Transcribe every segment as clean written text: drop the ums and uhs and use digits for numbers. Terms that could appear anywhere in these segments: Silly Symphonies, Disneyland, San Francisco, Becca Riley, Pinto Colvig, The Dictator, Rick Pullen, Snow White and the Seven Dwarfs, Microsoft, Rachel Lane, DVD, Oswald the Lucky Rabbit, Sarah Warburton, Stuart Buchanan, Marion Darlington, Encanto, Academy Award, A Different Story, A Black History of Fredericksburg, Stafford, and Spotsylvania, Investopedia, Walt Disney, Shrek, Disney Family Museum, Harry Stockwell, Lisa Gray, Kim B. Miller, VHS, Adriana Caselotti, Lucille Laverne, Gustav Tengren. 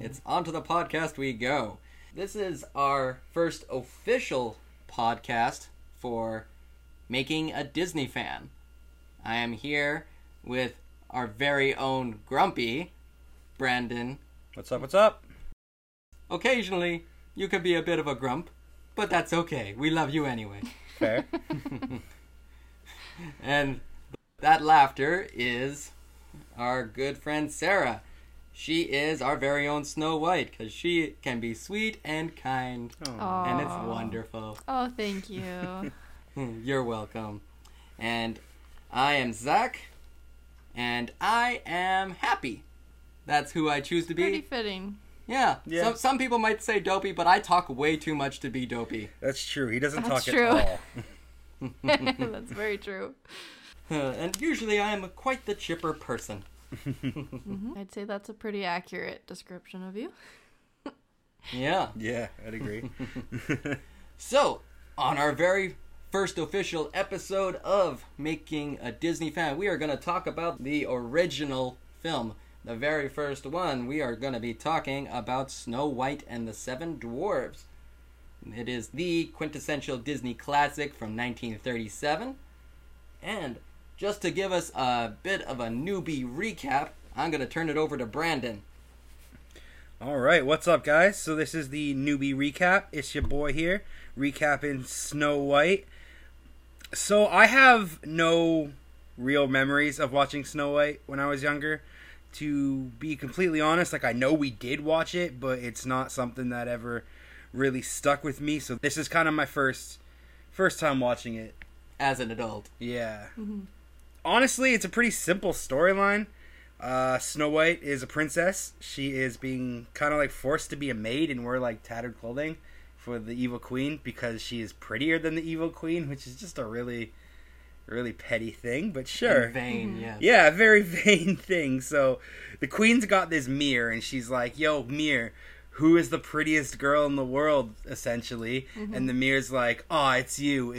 It's onto the podcast we go. This is our first official podcast for Making a Disney Fan. I am here with our very own grumpy, Brandon. What's up, what's up? Occasionally, you could be a bit of a grump, but that's okay. We love you anyway. Fair. And that laughter is our good friend Sarah. She is our very own Snow White, because she can be sweet and kind. Aww. And it's wonderful. Oh, thank you. You're welcome. And I am Zach, and I am happy. That's who I choose to be. Pretty fitting. Yeah. Some people might say dopey, but I talk way too much to be dopey. That's true. He doesn't talk at all. That's very true. And usually I am quite the chipper person. Mm-hmm. I'd say that's a pretty accurate description of you. Yeah, I'd agree. So, on our very first official episode of Making a Disney Fan, we are going to talk about the original film. The very first one, we are going to be talking about Snow White and the Seven Dwarfs. It is the quintessential Disney classic from 1937. And just to give us a bit of a newbie recap, I'm going to turn it over to Brandon. All right, what's up, guys? So this is the newbie recap. It's your boy here, recapping Snow White. So I have no real memories of watching Snow White when I was younger. To be completely honest, I know we did watch it, but it's not something that ever really stuck with me. So this is kind of my first time watching it. As an adult. Yeah. Mm-hmm. Honestly, it's a pretty simple storyline. Snow White is a princess. She is being kind of forced to be a maid and wear tattered clothing for the evil queen because she is prettier than the evil queen, which is just a really, really petty thing, but sure. And vain, yeah. Yeah, very vain thing. So the queen's got this mirror and she's like, yo, mirror, who is the prettiest girl in the world, essentially? Mm-hmm. And the mirror's like, oh, it's you.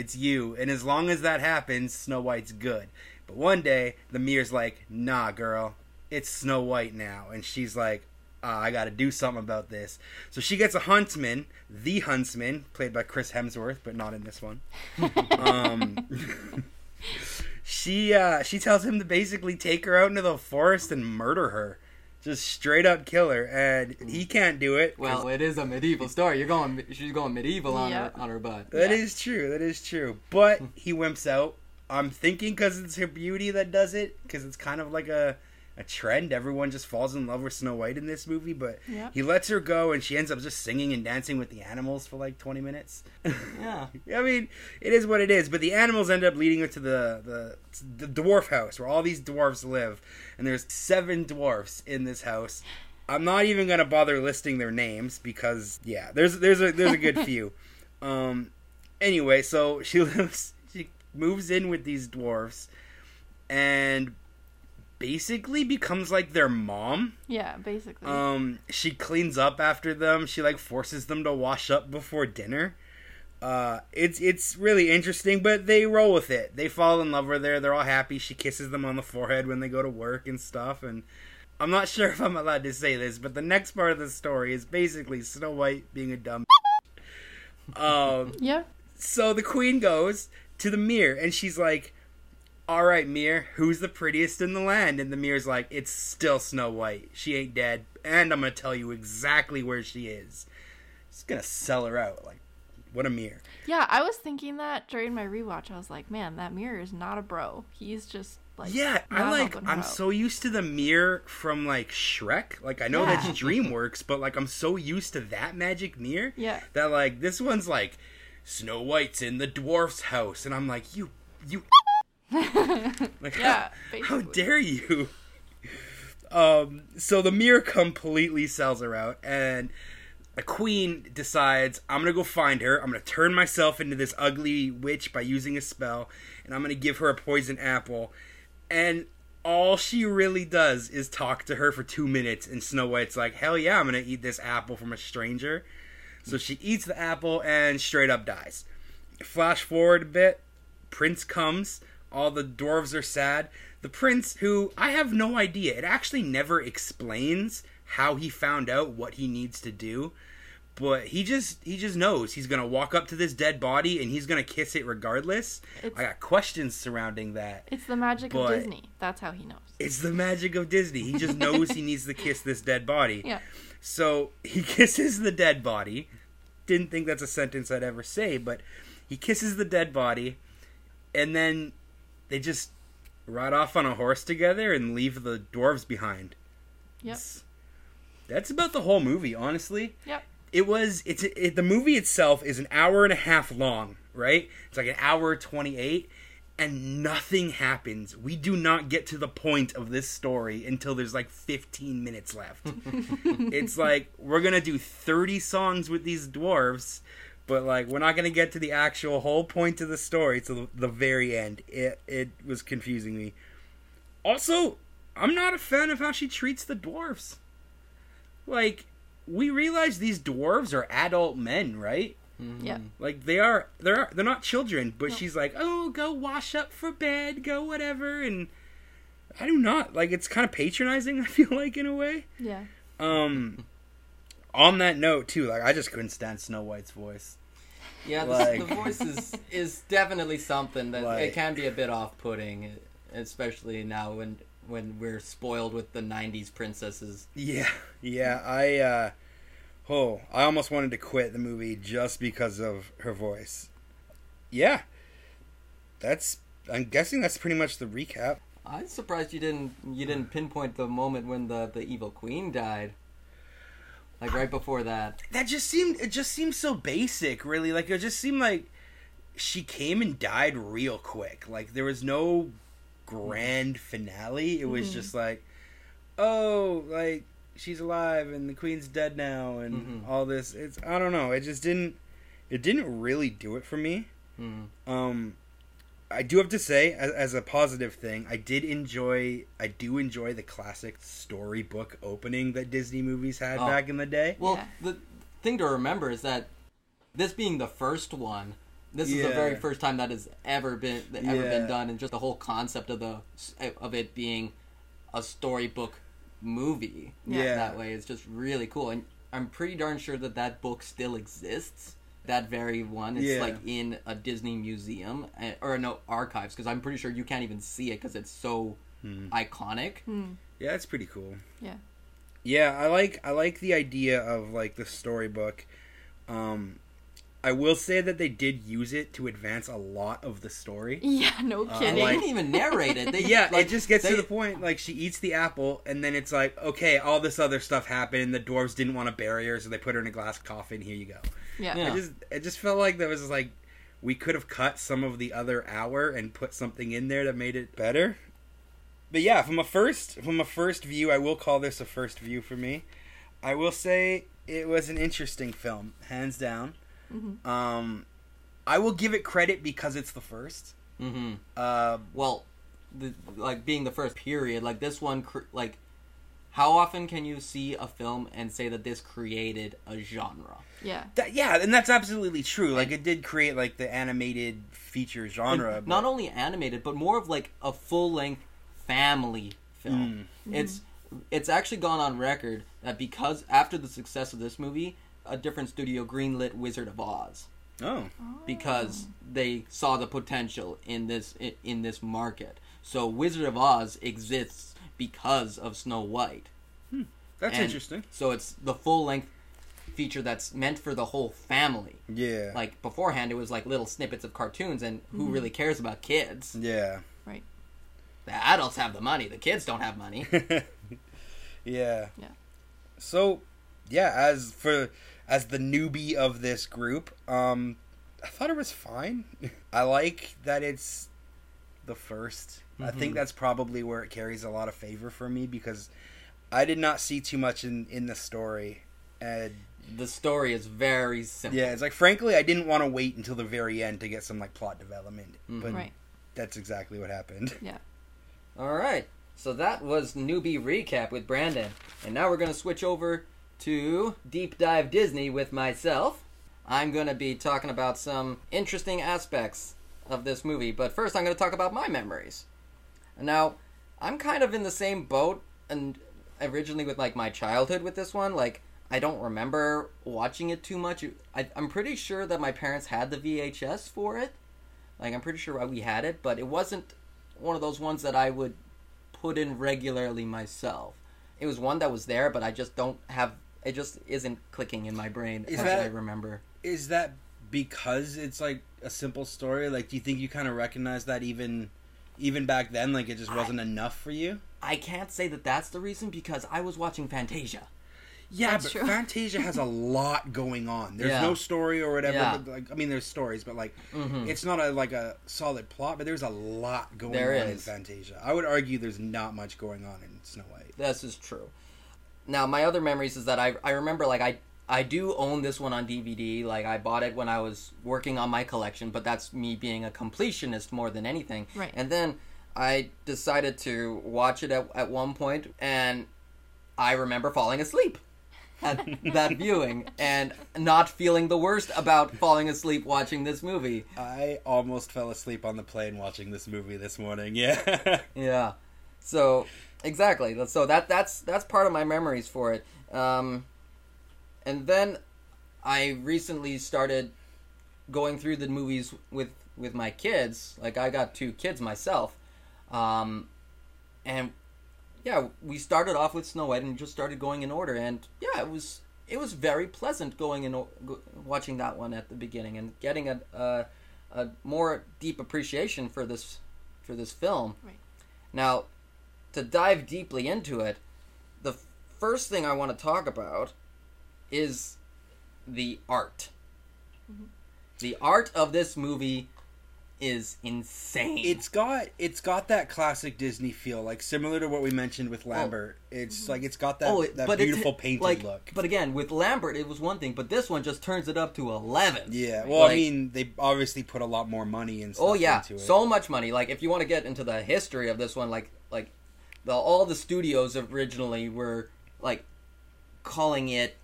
And as long as that happens, Snow White's good. But one day, the mirror's like, nah, girl, it's Snow White now. And she's like, I gotta do something about this. So she gets a huntsman, the huntsman, played by Chris Hemsworth, but not in this one. She tells him to basically take her out into the forest and murder her. Just straight up kill her, and he can't do it. Well, it is a medieval story. She's going medieval on her butt. That is true. But he wimps out. I'm thinking because it's her beauty that does it, because it's kind of like a trend. Everyone just falls in love with Snow White in this movie, but he lets her go, and she ends up just singing and dancing with the animals for 20 minutes. Yeah. I mean, it is what it is, but the animals end up leading her to the dwarf house, where all these dwarves live, and there's 7 dwarfs in this house. I'm not even going to bother listing their names, because, there's a good few. Anyway, so she moves in with these dwarves, and basically becomes their mom. Yeah, basically. She cleans up after them. She forces them to wash up before dinner. It's really interesting, but they roll with it. They fall in love with her. They're all happy. She kisses them on the forehead when they go to work and stuff. And I'm not sure if I'm allowed to say this, but the next part of the story is basically Snow White being a dumb. Yeah. So the queen goes to the mirror and she's like, all right, Mir, who's the prettiest in the land? And the mirror's like, it's still Snow White. She ain't dead, and I'm going to tell you exactly where she is. Just going to sell her out. What a mirror. Yeah, I was thinking that during my rewatch. I was like, man, that mirror is not a bro. He's just I'm so used to the mirror from Shrek. I know that's DreamWorks, but I'm so used to that magic mirror that this one's Snow White's in the dwarf's house, and I'm like, you. How dare you? So the mirror completely sells her out, and the queen decides, I'm going to go find her. I'm going to turn myself into this ugly witch by using a spell, and I'm going to give her a poison apple. And all she really does is talk to her for 2 minutes, and Snow White's like, hell yeah, I'm going to eat this apple from a stranger. So she eats the apple and straight up dies. Flash forward a bit, prince comes, all the dwarves are sad. The prince, who I have no idea, it actually never explains how he found out what he needs to do, but he just knows he's gonna walk up to this dead body and he's gonna kiss it regardless. I got questions surrounding that. It's the magic of Disney. That's how he knows. It's the magic of Disney. He just knows he needs to kiss this dead body. Yeah. So he kisses the dead body. Didn't think that's a sentence I'd ever say, but he kisses the dead body, and then they just ride off on a horse together and leave the dwarves behind. Yep. That's about the whole movie, honestly. Yep. The movie itself is an hour and a half long, right? It's like an hour 28, and nothing happens. We do not get to the point of this story until there's like 15 minutes left. It's like, we're going to do 30 songs with these dwarves, but like, we're not going to get to the actual whole point of the story till the very end. It was confusing me. Also, I'm not a fan of how she treats the dwarves. Like, we realize these dwarves are adult men, right? Mm-hmm. Yeah. Like, they're not children, but she's like, oh, go wash up for bed, go whatever, and I do not. Like, it's kind of patronizing, I feel like, in a way. Yeah. On that note, too, like, I just couldn't stand Snow White's voice. Yeah, like, the voice is definitely something that, like, it can be a bit off-putting, especially now when we're spoiled with the 90s princesses. Yeah, I almost wanted to quit the movie just because of her voice. Yeah. I'm guessing that's pretty much the recap. I'm surprised you didn't pinpoint the moment when the evil queen died. Like, right before that. It just seemed so basic, really. Like, it just seemed like she came and died real quick. Like, there was no grand finale. It was just like, oh, like, she's alive and the queen's dead now and all this. It's, I don't know, it didn't really do it for me. I do have to say, as a positive thing, I do enjoy the classic storybook opening that Disney movies had back in the day. The thing to remember is that this being the first one, this is the very first time that has ever been done, and just the whole concept of it being a storybook movie that way is just really cool. And I'm pretty darn sure that book still exists. That very one, it's like in a Disney museum archives, because I'm pretty sure you can't even see it because it's so iconic. Yeah, that's pretty cool. Yeah, yeah, I like the idea of like the storybook. I will say that they did use it to advance a lot of the story. Yeah, no kidding. They didn't even narrate it. It just gets to the point. Like, she eats the apple, and then it's like, okay, all this other stuff happened. The dwarves didn't want to bury her, so they put her in a glass coffin. Here you go. Yeah. It just felt like there was, like, we could have cut some of the other hour and put something in there that made it better. But yeah, from a first view, I will call this a first view for me. I will say it was an interesting film, hands down. Mm-hmm. I will give it credit because it's the first. Mm-hmm. Being the first period, like this one, like, how often can you see a film and say that this created a genre? Yeah. And that's absolutely true. Like, it did create, like, the animated feature genre. But not only animated, but more of, like, a full-length family film. Mm. Mm-hmm. It's actually gone on record that because after the success of this movie, a different studio greenlit Wizard of Oz. Oh. Because they saw the potential in this market. So Wizard of Oz exists because of Snow White. That's interesting. So it's the full-length feature that's meant for the whole family. Yeah. Like, beforehand, it was like little snippets of cartoons, and who really cares about kids? Yeah. Right. The adults have the money. The kids don't have money. Yeah. Yeah. So, yeah, as the newbie of this group, I thought it was fine. I like that it's the first. I think that's probably where it carries a lot of favor for me, because I did not see too much in the story. The story is very simple. Yeah, it's like, frankly, I didn't want to wait until the very end to get some, like, plot development. Mm-hmm. But right. That's exactly what happened. Yeah. All right. So that was Newbie Recap with Brandon. And now we're going to switch over to Deep Dive Disney with myself. I'm going to be talking about some interesting aspects of this movie. But first, I'm going to talk about my memories. Now, I'm kind of in the same boat and originally with, like, my childhood with this one. Like, I don't remember watching it too much. I'm pretty sure that my parents had the VHS for it. Like, I'm pretty sure we had it, but it wasn't one of those ones that I would put in regularly myself. It was one that was there, but I just don't have... It just isn't clicking in my brain as I remember. Is that because it's, like, a simple story? Like, do you think you kind of recognize that even back then? Like, it just wasn't enough for you? I can't say that that's the reason, because I was watching Fantasia. Yeah, that's but true. Fantasia has a lot going on. There's no story or whatever. Yeah. But like, I mean, there's stories, but like, it's not a solid plot. But there's a lot going on in Fantasia. I would argue there's not much going on in Snow White. This is true. Now, my other memories is that I remember, like, I do own this one on DVD. Like, I bought it when I was working on my collection, but that's me being a completionist more than anything. Right. And then I decided to watch it at one point, and I remember falling asleep at that viewing and not feeling the worst about falling asleep watching this movie. I almost fell asleep on the plane watching this movie this morning. Yeah. Yeah. So exactly. So that's part of my memories for it. And then I recently started going through the movies with my kids. Like, I got two kids myself. And yeah, we started off with Snow White and just started going in order, and yeah, it was very pleasant going in watching that one at the beginning and getting a more deep appreciation for this film. Right. Now, to dive deeply into it, the first thing I want to talk about is the art. Mm-hmm. The art of this movie is insane. It's got that classic Disney feel, like similar to what we mentioned with Lambert. It's like, it's got that beautiful painted look. But again, with Lambert, it was one thing, but this one just turns it up to 11. Yeah, well, like, I mean, they obviously put a lot more money and stuff into it. So much money. Like, if you want to get into the history of this one, like all the studios originally were like calling it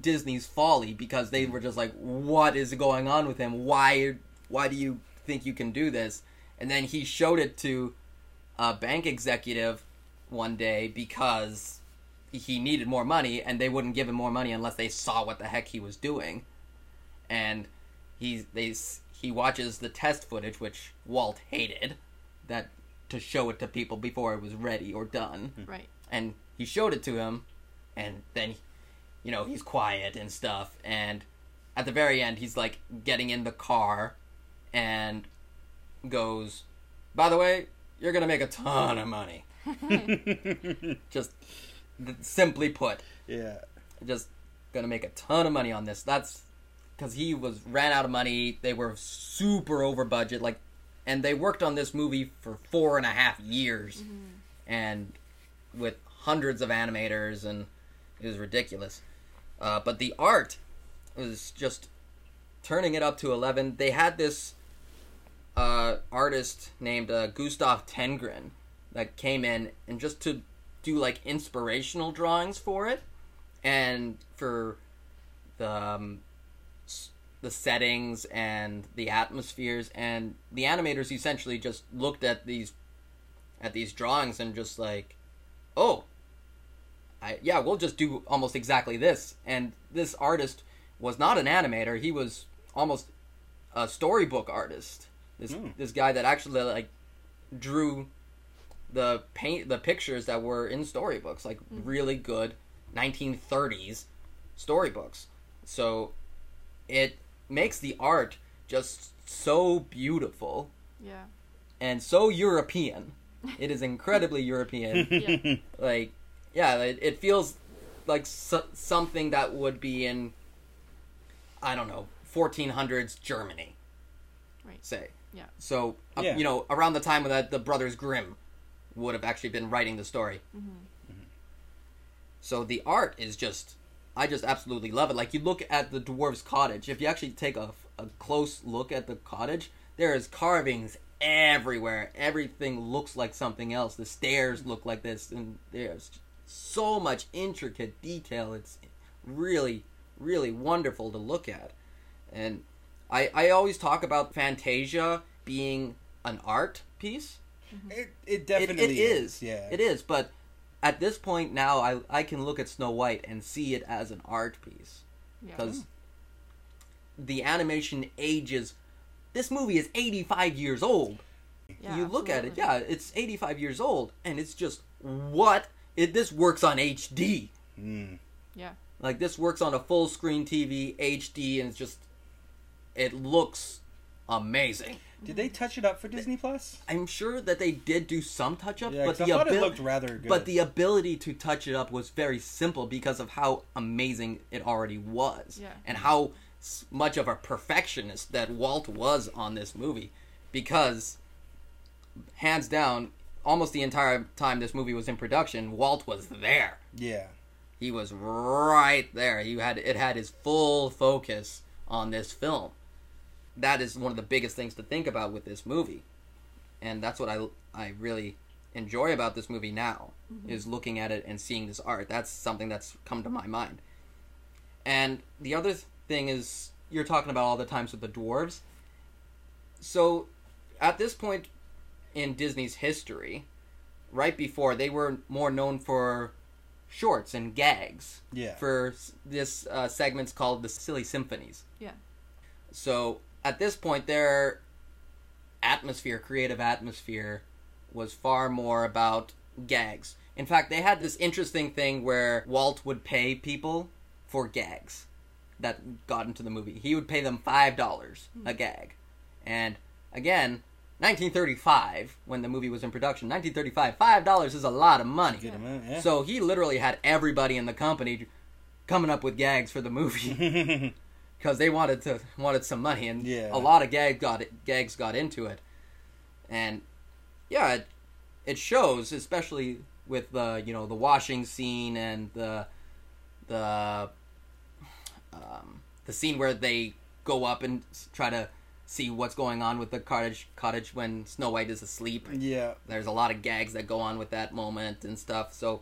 Disney's Folly because they were just like, what is going on with him? Why do you think you can do this? And then he showed it to a bank executive one day because he needed more money, and they wouldn't give him more money unless they saw what the heck he was doing. And he watches the test footage, which Walt hated, that to show it to people before it was ready or done. Right. And he showed it to him, and then, you know, he's quiet and stuff, and at the very end he's like getting in the car and goes, by the way, you're going to make a ton of money. Just simply put. Yeah. Just going to make a ton of money on this. That's because he ran out of money. They were super over budget. Like, and they worked on this movie for 4.5 years. Mm-hmm. And with hundreds of animators, and it was ridiculous. But the art was just turning it up to 11. They had this artist named Gustav Tengren that came in and just to do like inspirational drawings for it and for the settings and the atmospheres, and the animators essentially just looked at these drawings and just like, oh, we'll just do almost exactly this. And this artist was not an animator, he was almost a storybook artist. This guy that actually like drew the pictures that were in storybooks, like really good 1930s storybooks. So it makes the art just so beautiful. Yeah. And so European. It is incredibly European. Yeah. Like, yeah, it feels like something that would be in, I don't know, 1400s Germany. Right. Say. Yeah. So, you know, around the time that the Brothers Grimm would have actually been writing the story. Mm-hmm. Mm-hmm. So the art is just, I just absolutely love it. Like, you look at the dwarves' cottage. If you actually take a close look at the cottage, there is carvings everywhere. Everything looks like something else. The stairs look like this, and there's so much intricate detail. It's really, really wonderful to look at. And I always talk about Fantasia being an art piece. It definitely is. Yeah, it is. But at this point now, I can look at Snow White and see it as an art piece, because the animation ages. This movie is 85 years old. Yeah, you look at it, it's 85 years old, and it's just, this works on HD. Mm. Yeah. Like, this works on a full-screen TV, HD, and it's just, it looks amazing. Did they touch it up for Disney Plus? I'm sure that they did do some touch-up, but I thought it looked rather good. But the ability to touch it up was very simple because of how amazing it already was. Yeah. And how much of a perfectionist that Walt was on this movie, because hands down, almost the entire time this movie was in production, Walt was there. Yeah. He was right there. It had his full focus on this film. That is one of the biggest things to think about with this movie. And that's what I really enjoy about this movie now, is looking at it and seeing this art. That's something that's come to my mind. And the other thing is, you're talking about all the times with the dwarves. So, at this point in Disney's history, right before, they were more known for shorts and gags. Yeah. For this segment's called the Silly Symphonies. Yeah. So, at this point, their creative atmosphere, was far more about gags. In fact, they had this interesting thing where Walt would pay people for gags that got into the movie. He would pay them $5 a gag. And, again, 1935, when the movie was in production, 1935, $5 is a lot of money. Yeah. So he literally had everybody in the company coming up with gags for the movie. Because they wanted some money, and a lot of gags got into it, and it shows, especially with the the washing scene and the scene where they go up and try to see what's going on with the cottage when Snow White is asleep. Yeah, there's a lot of gags that go on with that moment and stuff. So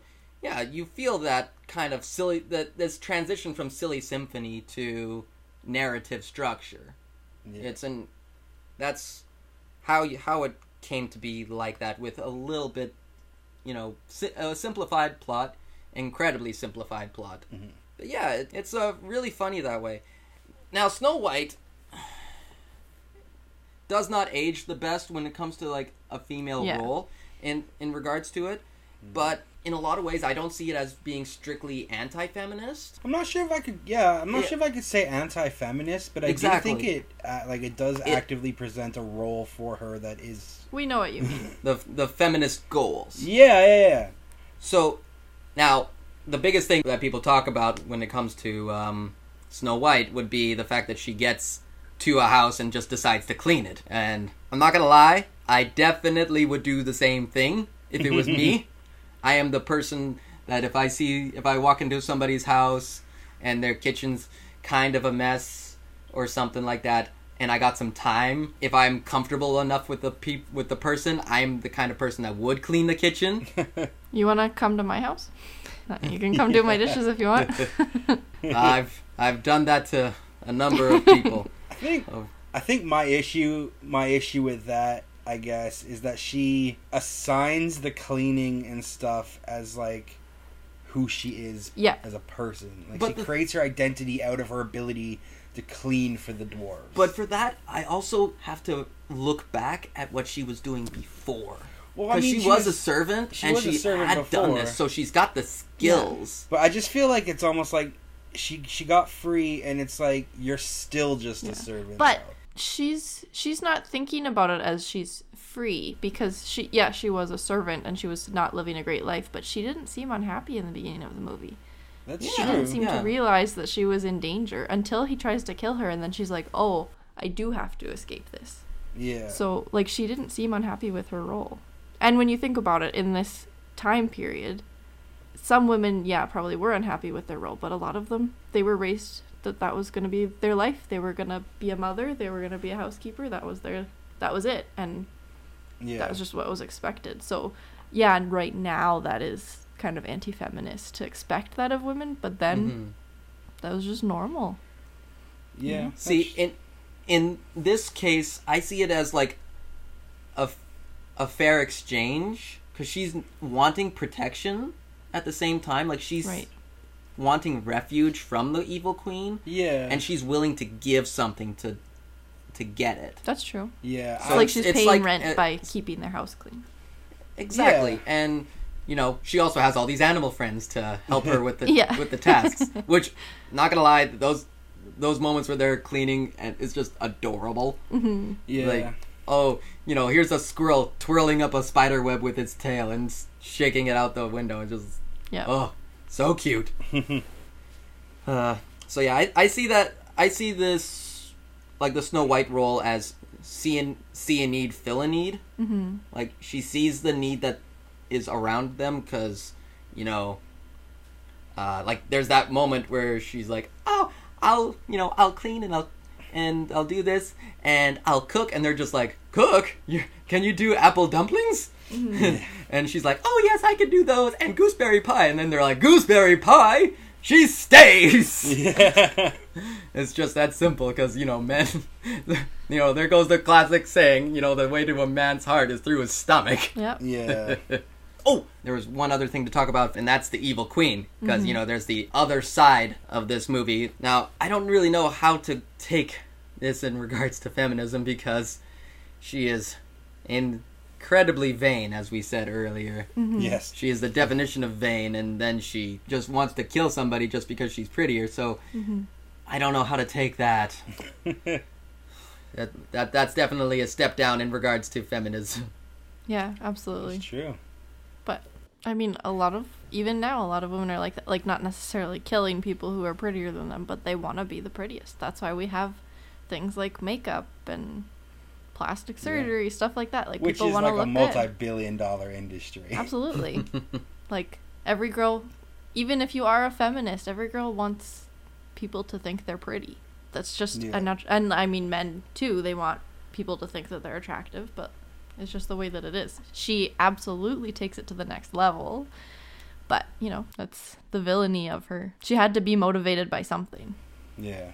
you feel that kind of this transition from Silly Symphony to narrative structure. Yeah. That's how it came to be like that, with a little bit, a simplified plot, incredibly simplified plot. Mm-hmm. But it's really funny that way. Now, Snow White does not age the best when it comes to like a female role in regards to it, but in a lot of ways, I don't see it as being strictly anti-feminist. I'm not sure if I could... Yeah, I'm not sure if I could say anti-feminist, but I do think it it does actively present a role for her that is... We know what you mean. The feminist goals. Yeah. So, now, the biggest thing that people talk about when it comes to Snow White would be the fact that she gets to a house and just decides to clean it. And I'm not going to lie, I definitely would do the same thing if it was me. I am the person that if I walk into somebody's house and their kitchen's kind of a mess or something like that, and I got some time, if I'm comfortable enough with the person, I'm the kind of person that would clean the kitchen. You want to come to my house? You can come do my dishes if you want. I've done that to a number of people. I think my issue with that, I guess, is that she assigns the cleaning and stuff as like who she is as a person. Like, she creates her identity out of her ability to clean for the dwarves. But for that, I also have to look back at what she was doing before. Well, I mean, she was a servant, and she had done this, so she's got the skills. Yeah. But I just feel like it's almost like she got free, and it's like you're still just a servant. But she's not thinking about it as she's free, because she was a servant and she was not living a great life, but she didn't seem unhappy in the beginning of the movie. That's true. She didn't seem to realize that she was in danger until he tries to kill her, and then she's like, oh, I do have to escape this. Yeah. So, like, she didn't seem unhappy with her role. And when you think about it, in this time period, some women, yeah, probably were unhappy with their role, but a lot of them, they were raised that was going to be their life. They were going to be a mother. They were going to be a housekeeper. That was it. And yeah. That was just what was expected. So, yeah, and right now that is kind of anti-feminist to expect that of women, but then that was just normal. Yeah. You know? See, in this case, I see it as like a fair exchange, because she's wanting protection at the same time. Like, she's wanting refuge from the evil queen. Yeah. And she's willing to give something to get it. That's true. Yeah. So like, she's paying rent by keeping their house clean. Exactly. Yeah. And, you know, she also has all these animal friends to help her with the with the tasks, which, not gonna lie, those moments where they're cleaning, and it's just adorable. Mm-hmm. Yeah. Like, oh, you know, here's a squirrel twirling up a spider web with its tail and shaking it out the window, and just oh, so cute. So yeah, I see that. I see this, like, the Snow White role as see a need, fill a need. Mm-hmm. Like, she sees the need that is around them, because, you know, like, there's that moment where she's like, oh, I'll clean and I'll do this and I'll cook, and they're just like, cook? Can you do apple dumplings? Mm-hmm. And she's like, oh yes, I can do those, and gooseberry pie. And then they're like, gooseberry pie? She stays. Yeah. It's just that simple, because, you know, men, you know, there goes the classic saying, you know, the way to a man's heart is through his stomach. Yep. Yeah. Oh, there was one other thing to talk about, and that's the evil queen, because, you know, there's the other side of this movie. Now, I don't really know how to take this in regards to feminism, because she is incredibly vain, as we said earlier. Mm-hmm. Yes. She is the definition of vain, and then she just wants to kill somebody just because she's prettier, so I don't know how to take that. That's definitely a step down in regards to feminism. Yeah, absolutely. That's true. But, I mean, even now, a lot of women are like that. Like, not necessarily killing people who are prettier than them, but they want to be the prettiest. That's why we have things like makeup and plastic surgery, stuff like that. Like, which people want to look good. Which is like a multi-billion-dollar industry. Absolutely. Like, every girl, even if you are a feminist, every girl wants people to think they're pretty. That's just and I mean, men too, they want people to think that they're attractive, but it's just the way that it is. She absolutely takes it to the next level, but, you know, that's the villainy of her. She had to be motivated by something. Yeah.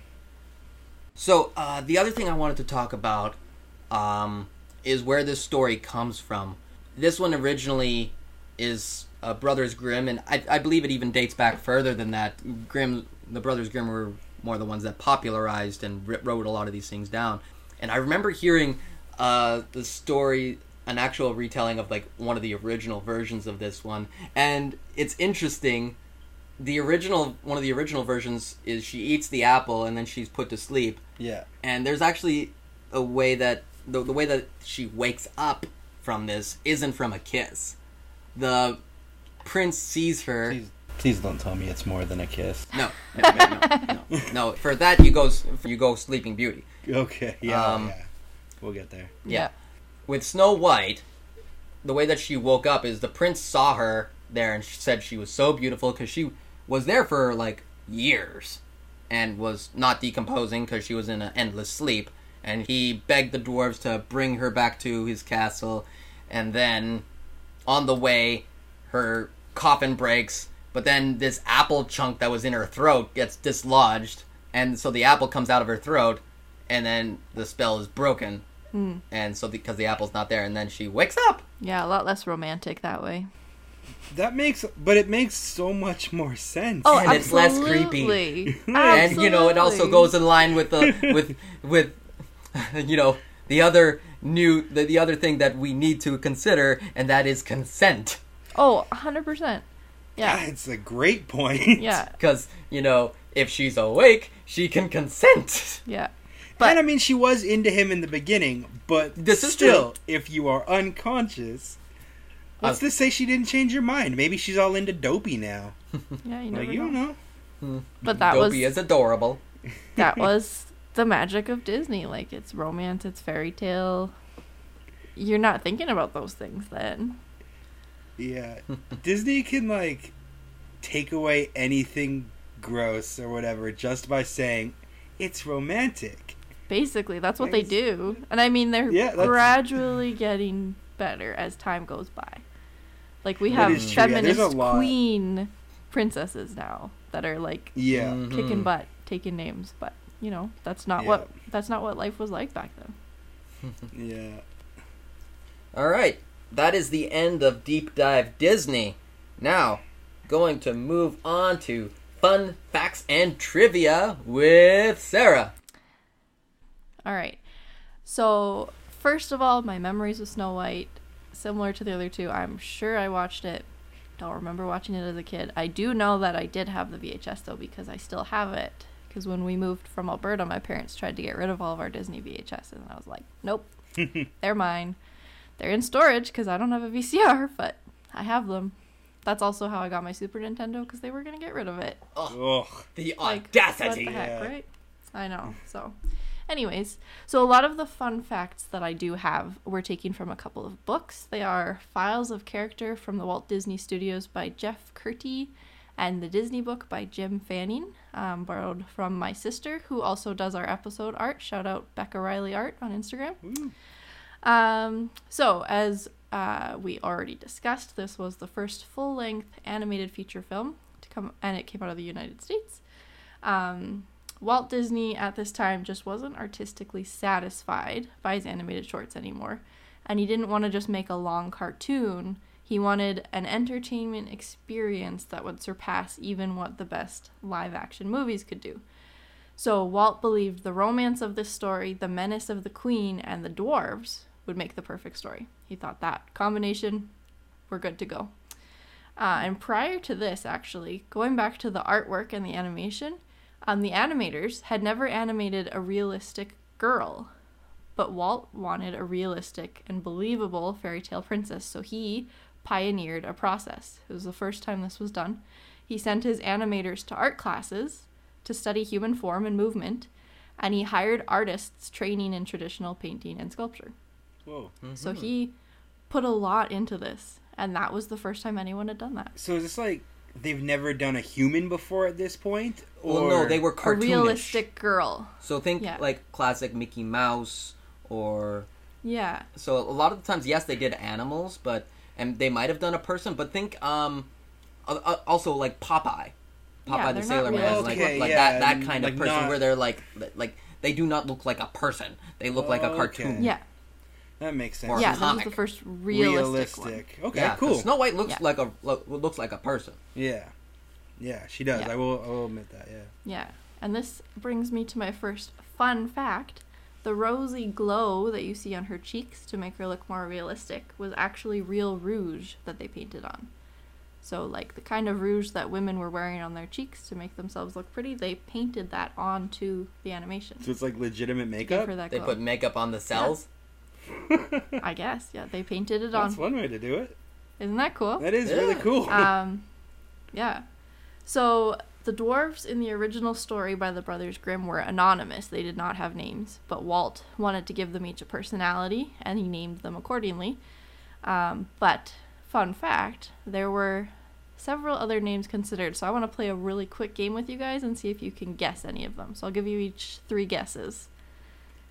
So the other thing I wanted to talk about is where this story comes from. This one originally is Brothers Grimm, and I believe it even dates back further than that. The Brothers Grimm were more the ones that popularized and wrote a lot of these things down. And I remember hearing the story, an actual retelling of, like, one of the original versions of this one. And it's interesting. One of the original versions is she eats the apple and then she's put to sleep. Yeah. And there's actually a way that the way that she wakes up from this isn't from a kiss. The prince sees her. Please don't tell me it's more than a kiss. No. For that, you go Sleeping Beauty. Okay, yeah. We'll get there. Yeah. With Snow White, the way that she woke up is the prince saw her there and said she was so beautiful, because she was there for, like, years and was not decomposing because she was in an endless sleep. And he begged the dwarves to bring her back to his castle. And then, on the way, her coffin breaks. But then this apple chunk that was in her throat gets dislodged, and so the apple comes out of her throat, and then the spell is broken. Mm. And so, because the apple's not there, and then she wakes up. Yeah, a lot less romantic that way. But it makes so much more sense. Oh, and absolutely. It's less creepy. Absolutely. And, you know, it also goes in line with with you know, the other thing that we need to consider, and that is consent. Oh, 100%. Yeah, it's a great point. Yeah. Because, you know, if she's awake, she can consent. Yeah. But, and, I mean, she was into him in the beginning, but this is still, if you are unconscious, what's to say she didn't change her mind? Maybe she's all into Dopey now. Yeah, you never know. You don't know. But Dopey is adorable. That was the magic of Disney. Like, it's romance, it's fairy tale. You're not thinking about those things then. Yeah. Disney can, like, take away anything gross or whatever just by saying it's romantic. Basically, that's what they do. And I mean, they're gradually getting better as time goes by. Like, we have feminist queen princesses now that are like kicking butt, taking names, but you know, that's not what life was like back then. Yeah. All right. That is the end of Deep Dive Disney. Now, going to move on to Fun Facts and Trivia with Sarah. All right. So, first of all, my memories of Snow White, similar to the other two, I'm sure I watched it. Don't remember watching it as a kid. I do know that I did have the VHS, though, because I still have it. Because when we moved from Alberta, my parents tried to get rid of all of our Disney VHSs, and I was like, nope, they're mine. They're in storage because I don't have a VCR, but I have them. That's also how I got my Super Nintendo, because they were going to get rid of it. Ugh, the audacity. What the heck, right? I know. So anyways, so a lot of the fun facts that I do have were taken from a couple of books. They are Files of Character from the Walt Disney Studios by Jeff Curti and The Disney Book by Jim Fanning, borrowed from my sister, who also does our episode art. Shout out Becca Riley Art on Instagram. Ooh. So, as we already discussed, this was the first full-length animated feature film to come, and it came out of the United States. Walt Disney at this time just wasn't artistically satisfied by his animated shorts anymore, and he didn't want to just make a long cartoon. He wanted an entertainment experience that would surpass even what the best live-action movies could do. So Walt believed the romance of this story, the menace of the queen, and the dwarves would make the perfect story. He thought that combination, we're good to go. And prior to this, actually, going back to the artwork and the animation, the animators had never animated a realistic girl, but Walt wanted a realistic and believable fairy tale princess, so he pioneered a process. It was the first time this was done. He sent his animators to art classes to study human form and movement, and he hired artists training in traditional painting and sculpture. Whoa. Mm-hmm. So he put a lot into this, and that was the first time anyone had done that. So is this like they've never done a human before at this point? Or well, no, they were cartoonish. A realistic girl. So think like classic Mickey Mouse or... Yeah. So a lot of the times, yes, they did animals, but and they might have done a person, but think also like Popeye the Sailor Man, that kind of person where they're like they do not look like a person. They look like a cartoon. Yeah. That makes sense. Or yeah, that was the first realistic one. Okay, yeah, cool. Snow White looks like a looks like a person. Yeah, yeah, she does. Yeah. I will admit that. Yeah. Yeah, and this brings me to my first fun fact: the rosy glow that you see on her cheeks to make her look more realistic was actually real rouge that they painted on. So, like the kind of rouge that women were wearing on their cheeks to make themselves look pretty, they painted that onto the animation. So it's like legitimate makeup. They put makeup on the cells. Yeah. I guess, yeah, they painted it on. That's one way to do it. Isn't that cool? That is really cool. Yeah. So the dwarves in the original story by the Brothers Grimm were anonymous. They did not have names, but Walt wanted to give them each a personality, and he named them accordingly. But fun fact, there were several other names considered. So I want to play a really quick game with you guys and see if you can guess any of them. So I'll give you each 3 guesses.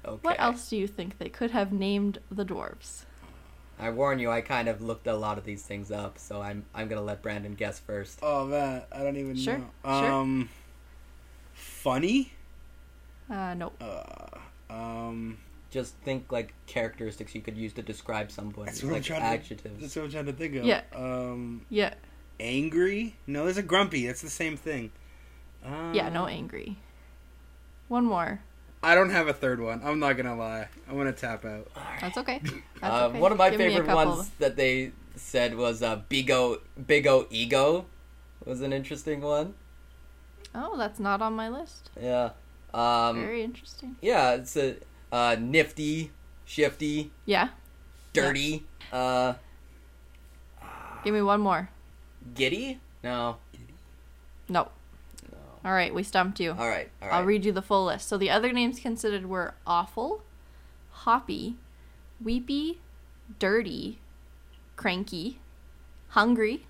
Okay. What else do you think they could have named the dwarves? I warn you, I kind of looked a lot of these things up, so I'm gonna let Brandon guess first. Oh man, I don't even know. Funny? Nope. Just think like characteristics you could use to describe someone. That's what like I'm adjectives. That's what I'm trying to think of. Yeah. Yeah. Angry? No, there's a grumpy. That's the same thing. Yeah, no angry. One more. I don't have a third one. I'm not going to lie. I'm going to tap out. Right. That's okay. One of my favorite ones that they said was Big O Ego was an interesting one. Oh, that's not on my list. Yeah. Very interesting. Yeah, it's a nifty, shifty. Yeah. Dirty. Yeah. Give me one more. Giddy? No. No. All right, we stumped you. All right. I'll read you the full list. So the other names considered were Awful, Hoppy, Weepy, Dirty, Cranky, Hungry,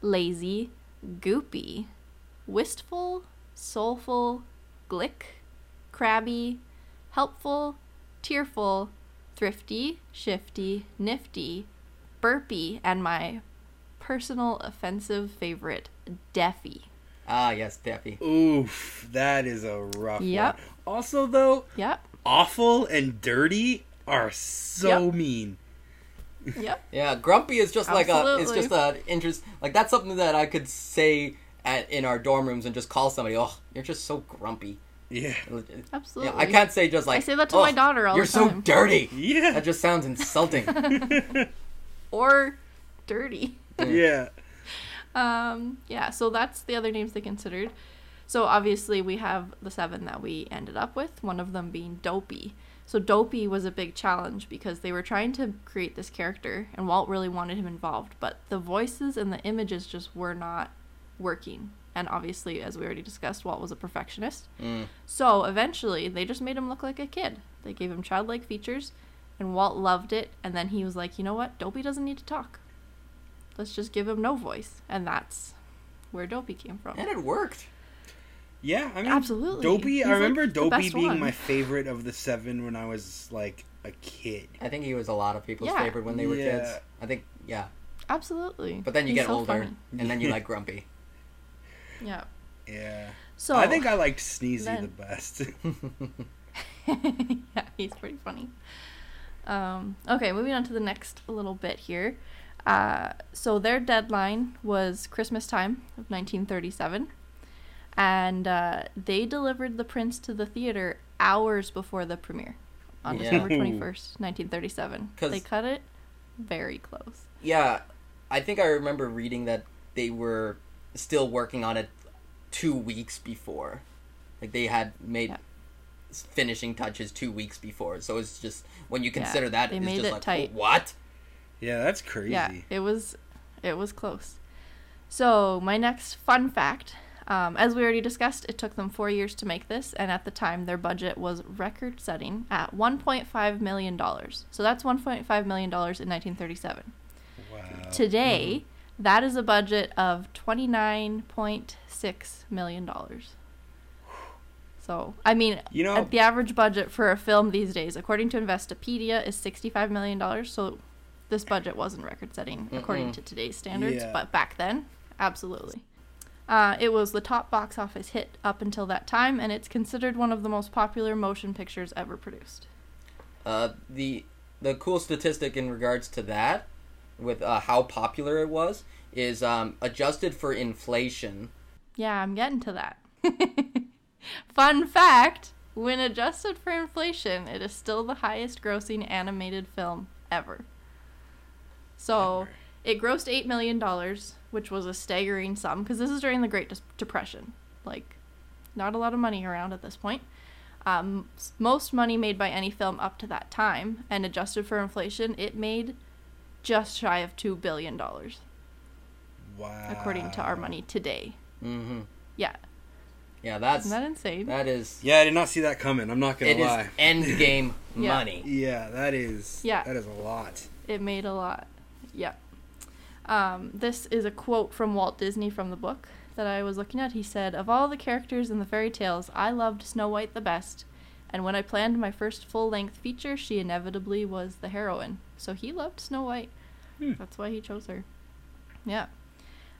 Lazy, goopy, wistful, soulful, glick, crabby, helpful, tearful, thrifty, shifty, nifty, burpy, and my personal offensive favorite, Deffy. Ah, yes, Deffy. Oof, that is a rough one. Also, though, awful and dirty are so mean. Yep. Yeah, grumpy is just like that's something that I could say in our dorm rooms and just call somebody, oh, you're just so grumpy. Yeah. Absolutely. Yeah, I can't say just like, I say that to my daughter all the time. You're so dirty. Yeah. That just sounds insulting. Or dirty. Yeah. So that's the other names they considered. So obviously we have the seven that we ended up with, one of them being Dopey. So Dopey was a big challenge because they were trying to create this character and Walt really wanted him involved, but the voices and the images just were not working. And obviously, as we already discussed, Walt was a perfectionist. Mm. So eventually, they just made him look like a kid. They gave him childlike features, and Walt loved it. And then he was like, you know what? Dopey doesn't need to talk. Let's just give him no voice. And that's where Dopey came from. And it worked. Yeah, I mean, absolutely. Dopey, I remember Dopey being my favorite of the seven when I was, like, a kid. I think he was a lot of people's favorite when they were kids. I think, absolutely. But then you get older, funny. And then you like Grumpy. Yeah. Yeah. So I think I liked Sneezy the best. Yeah, he's pretty funny. Okay, moving on to the next little bit here. So their deadline was Christmas time of 1937, and they delivered the prince to the theater hours before the premiere on December 21st, 1937. They cut it very close. Yeah, I think I remember reading that they were still working on it 2 weeks before. Like, they had made finishing touches 2 weeks before. So it's just, when you consider that, it's just like, tight. What? Yeah, that's crazy. Yeah, it was close. So, my next fun fact, as we already discussed, it took them 4 years to make this, and at the time, their budget was record-setting at $1.5 million. So that's $1.5 million in 1937. Wow. Today... Mm-hmm. That is a budget of $29.6 million. So, I mean, the average budget for a film these days, according to Investopedia, is $65 million. So, this budget wasn't record-setting according to today's standards, but back then, absolutely. It was the top box office hit up until that time, and it's considered one of the most popular motion pictures ever produced. The cool statistic in regards to that, with how popular it was, is adjusted for inflation. Yeah, I'm getting to that. Fun fact, when adjusted for inflation, it is still the highest grossing animated film ever. So it grossed $8 million, which was a staggering sum, because this is during the Great Depression. Like, not a lot of money around at this point. Most money made by any film up to that time, and adjusted for inflation, it made just shy of $2 billion. Wow. According to our money today. Mm-hmm. Yeah. Yeah, isn't that insane? That is... Yeah, I did not see that coming. I'm not going to lie. It is end game money. Yeah, that is... Yeah. That is a lot. It made a lot. Yeah. This is a quote from Walt Disney from the book that I was looking at. He said, "Of all the characters in the fairy tales, I loved Snow White the best, and when I planned my first full-length feature, she inevitably was the heroine." So he loved Snow White. Hmm. That's why he chose her. Yeah.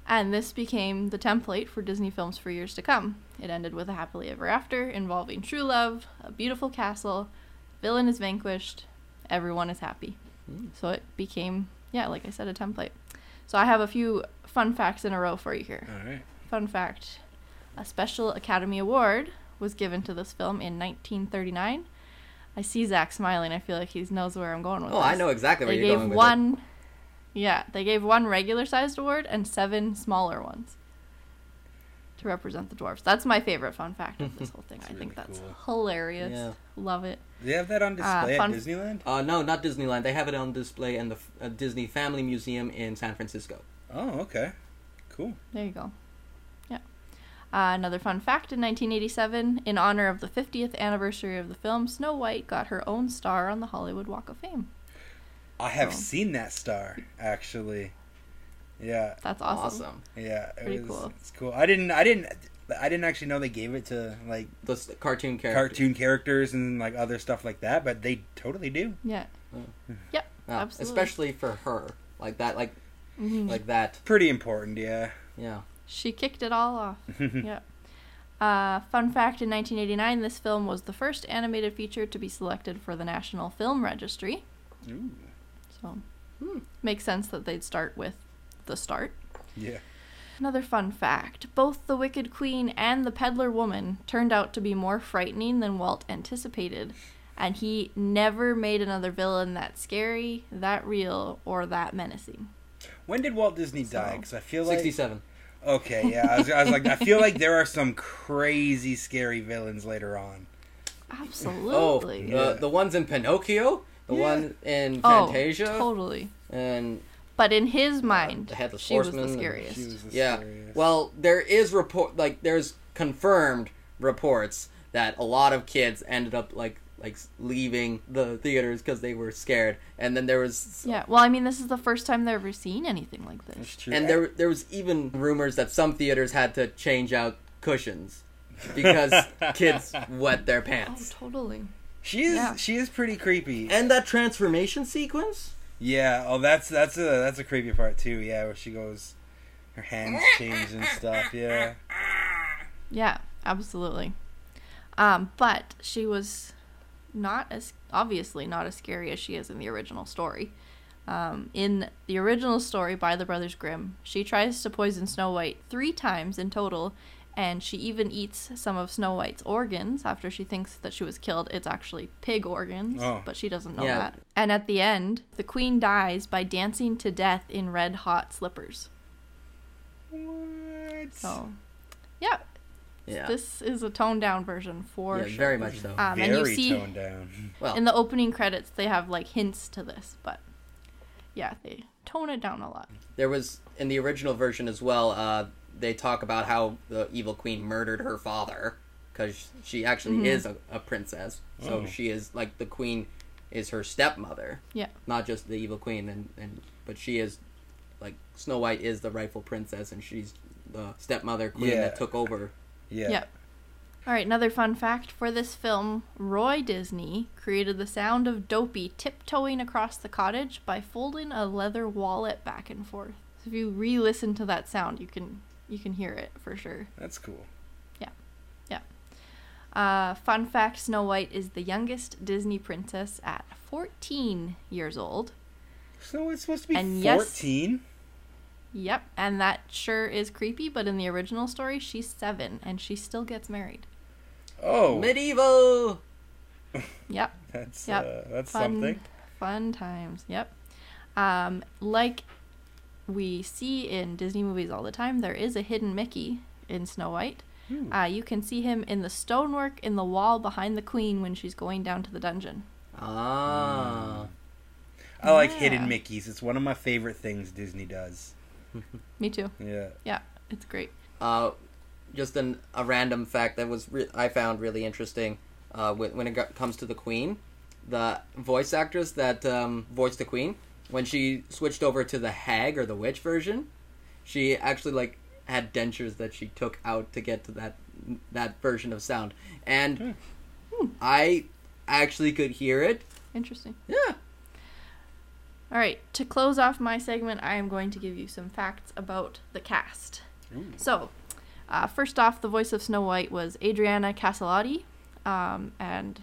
And this became the template for Disney films for years to come. It ended with a happily ever after, involving true love, a beautiful castle, villain is vanquished, everyone is happy. Hmm. So it became, like I said, a template. So I have a few fun facts in a row for you here. All right. Fun fact. A special Academy Award was given to this film in 1939. I see Zach smiling. I feel like he knows where I'm going with this. Oh, I know exactly where you're going with it. Yeah, they gave one regular-sized award and 7 smaller ones to represent the dwarves. That's my favorite fun fact of this whole thing. I think that's hilarious. Yeah. Love it. Do they have that on display at Disneyland? No, not Disneyland. They have it on display in the Disney Family Museum in San Francisco. Oh, okay. Cool. There you go. Another fun fact, in 1987, in honor of the 50th anniversary of the film, Snow White got her own star on the Hollywood Walk of Fame. I have seen that star, actually. Yeah. That's awesome. Yeah. Pretty cool. It's cool. I didn't actually know they gave it to, like, those cartoon characters and, like, other stuff like that, but they totally do. Yeah. Yeah. Yep. Yeah. Absolutely. Especially for her. Like that, like, mm-hmm. like that. Pretty important, yeah. Yeah. She kicked it all off. Yeah. Fun fact, in 1989, this film was the first animated feature to be selected for the National Film Registry. Ooh. So, makes sense that they'd start with the start. Yeah. Another fun fact, both the Wicked Queen and the Peddler Woman turned out to be more frightening than Walt anticipated, and he never made another villain that scary, that real, or that menacing. When did Walt Disney die? Because I feel like... 67. Okay, yeah, I was like, I feel like there are some crazy, scary villains later on. Absolutely. Oh, yeah. The ones in Pinocchio, the one in Fantasia. Oh, totally. And... But in his mind, she was the scariest. She was the scariest. Well, there is there's confirmed reports that a lot of kids ended up like leaving the theaters because they were scared. And then there was... Yeah, well, I mean, this is the first time they've ever seen anything like this. That's true. And there was even rumors that some theaters had to change out cushions because kids wet their pants. Oh, totally. She is pretty creepy. And that transformation sequence... Yeah, oh, that's a creepy part too. Yeah, where she goes, her hands change and stuff. Yeah. Yeah, absolutely. But she was not as scary as she is in the original story. In the original story by the Brothers Grimm, she tries to poison Snow White 3 times in total, and she even eats some of Snow White's organs after she thinks that she was killed. It's actually pig organs, but she doesn't know that. And at the end, the queen dies by dancing to death in red-hot slippers. What? So, yeah. Yeah. This is a toned-down version for sure. Yeah, very much so. Very and you see toned down. Well, in the opening credits, they have, like, hints to this, but, yeah, they tone it down a lot. There was, in the original version as well, they talk about how the evil queen murdered her father, because she actually is a princess, so she is, like, the queen... is her stepmother. Yeah. Not just the evil queen, but she is, like, Snow White is the rightful princess, and she's the stepmother queen that took over. Yeah. Yeah. All right, another fun fact. For this film, Roy Disney created the sound of Dopey tiptoeing across the cottage by folding a leather wallet back and forth. So if you re-listen to that sound, you can hear it for sure. That's cool. Fun fact, Snow White is the youngest Disney princess at 14 years old. So it's supposed to be 14? Yes, yep, and that sure is creepy, but in the original story, she's 7, and she still gets married. Oh. Medieval! Yep. That's something. Fun times, yep. Like we see in Disney movies all the time, there is a hidden Mickey in Snow White. You can see him in the stonework in the wall behind the queen when she's going down to the dungeon. Ah. I like hidden Mickeys. It's one of my favorite things Disney does. Me too. Yeah. Yeah, it's great. Just a random fact that was I found really interesting when it comes to the queen. The voice actress that voiced the queen, when she switched over to the hag or the witch version, she actually, like, had dentures that she took out to get to that version of sound, and I actually could hear it. Interesting. Yeah. All right. To close off my segment, I am going to give you some facts about the cast. Ooh. So, first off, the voice of Snow White was Adriana Caselotti, and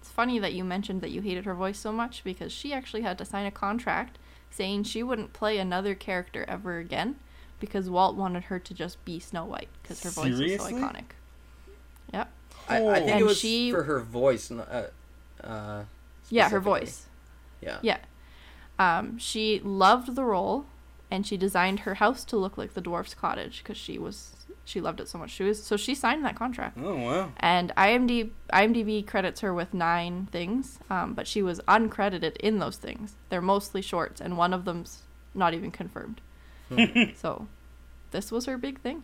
it's funny that you mentioned that you hated her voice so much because she actually had to sign a contract saying she wouldn't play another character ever again, because Walt wanted her to just be Snow White, because her voice was so iconic. Yep. I think and it was for her voice. Yeah, her voice. Yeah. Yeah. She loved the role, and she designed her house to look like the dwarf's cottage, because she loved it so much. So she signed that contract. Oh, wow. And IMDb credits her with 9 things, but she was uncredited in those things. They're mostly shorts, and one of them's not even confirmed. So, this was her big thing.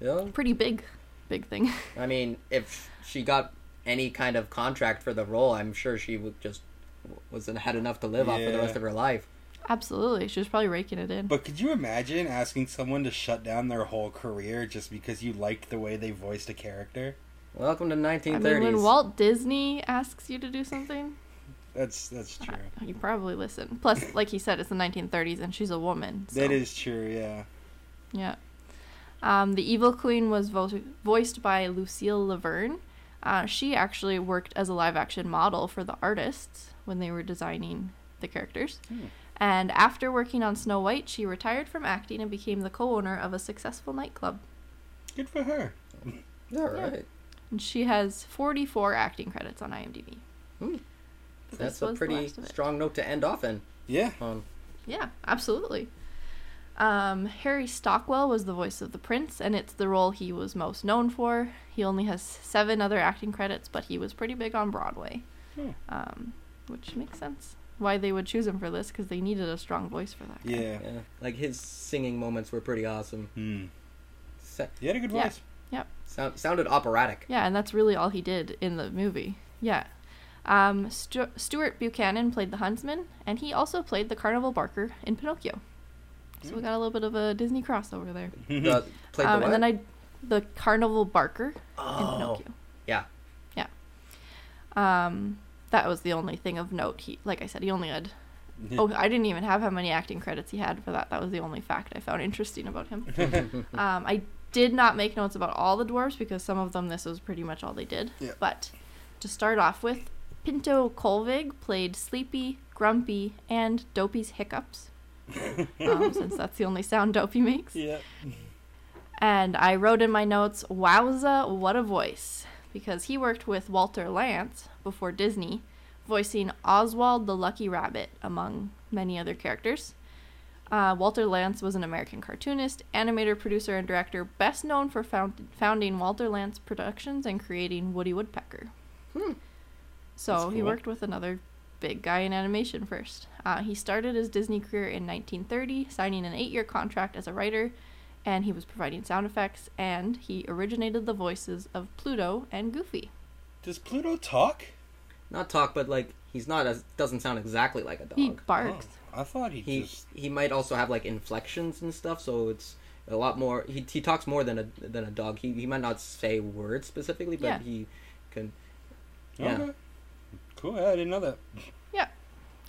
Yeah. Pretty big thing. I mean, if she got any kind of contract for the role, I'm sure she would just had enough to live off for the rest of her life. Absolutely. She was probably raking it in. But could you imagine asking someone to shut down their whole career just because you liked the way they voiced a character? Welcome to 1930s. I mean, when Walt Disney asks you to do something... That's true. You probably listen. Plus, like he said, it's the 1930s and she's a woman. So. That is true, yeah. Yeah. The Evil Queen was voiced by Lucille Laverne. She actually worked as a live-action model for the artists when they were designing the characters. Hmm. And after working on Snow White, she retired from acting and became the co-owner of a successful nightclub. Good for her. All right. And she has 44 acting credits on IMDb. Hmm. That's a pretty strong note to end off in. Yeah. Yeah, absolutely. Harry Stockwell was the voice of the prince, and it's the role he was most known for. He only has 7 other acting credits, but he was pretty big on Broadway, which makes sense. Why they would choose him for this, because they needed a strong voice for that. Yeah. Like, his singing moments were pretty awesome. Hmm. He had a good voice. Yep. Sounded operatic. Yeah, and that's really all he did in the movie. Yeah. Stuart Buchanan played the Huntsman, and he also played the Carnival Barker in Pinocchio. So we got a little bit of a Disney crossover there. Played the what? And then the Carnival Barker in Pinocchio. Yeah. That was the only thing of note. Like I said, he only had... I didn't even have how many acting credits he had for that. That was the only fact I found interesting about him. I did not make notes about all the dwarves, because some of them, this was pretty much all they did. Yeah. But to start off with, Pinto Colvig played Sleepy, Grumpy, and Dopey's Hiccups, since that's the only sound Dopey makes. Yeah. And I wrote in my notes, wowza, what a voice, because he worked with Walter Lantz before Disney, voicing Oswald the Lucky Rabbit, among many other characters. Walter Lantz was an American cartoonist, animator, producer, and director, best known for founding Walter Lantz Productions and creating Woody Woodpecker. Hmm. So cool. He worked with another big guy in animation first. He started his Disney career in 1930, signing an 8-year contract as a writer, and he was providing sound effects, and he originated the voices of Pluto and Goofy. Does Pluto talk? Not talk, but like doesn't sound exactly like a dog. He barks. Oh, I thought he might also have like inflections and stuff, so it's a lot more. He talks more than a dog. He might not say words specifically, but he can. Yeah. Okay. Cool, I didn't know that. Yeah.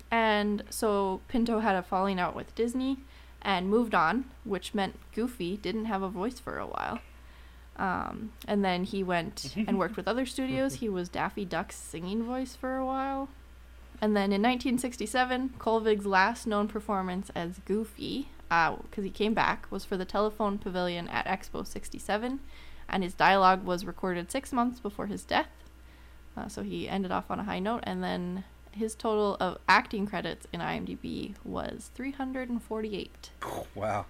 And so Pinto had a falling out with Disney and moved on, which meant Goofy didn't have a voice for a while. And then he went and worked with other studios. He was Daffy Duck's singing voice for a while. And then in 1967, Colvig's last known performance as Goofy, because he came back, was for the Telephone Pavilion at Expo 67. And his dialogue was recorded 6 months before his death. So he ended off on a high note, and then his total of acting credits in IMDb was 348. Wow.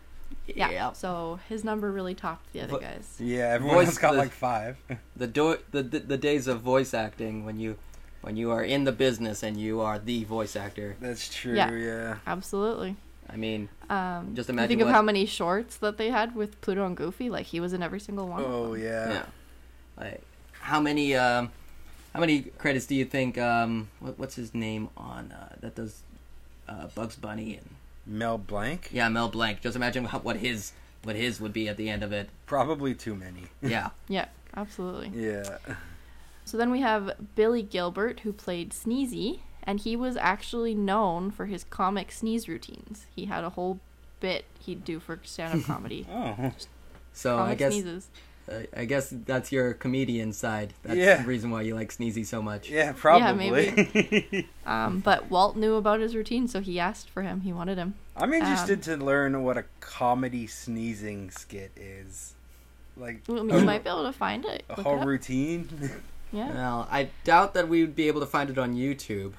Yeah. So his number really topped the other guys. Yeah, everyone else got like 5. The days of voice acting when you are in the business and you are the voice actor. That's true. Yeah. Absolutely. I mean, just imagine. Think of how many shorts that they had with Pluto and Goofy. Like, he was in every single one. Oh yeah. Yeah. Like how many. How many credits do you think, what's his name on, that does Bugs Bunny and... Mel Blanc? Yeah, Mel Blanc. Just imagine what his would be at the end of it. Probably too many. Yeah. Yeah, absolutely. Yeah. So then we have Billy Gilbert, who played Sneezy, and he was actually known for his comic sneeze routines. He had a whole bit he'd do for stand-up comedy. Oh. So comic sneezes. I guess that's your comedian side. That's the reason why you like Sneezy so much. Yeah, probably. Yeah, maybe. But Walt knew about his routine, so he asked for him. He wanted him. I'm interested to learn what a comedy sneezing skit is. Like, you might be able to find it. A whole routine? Yeah. Well, I doubt that we would be able to find it on YouTube.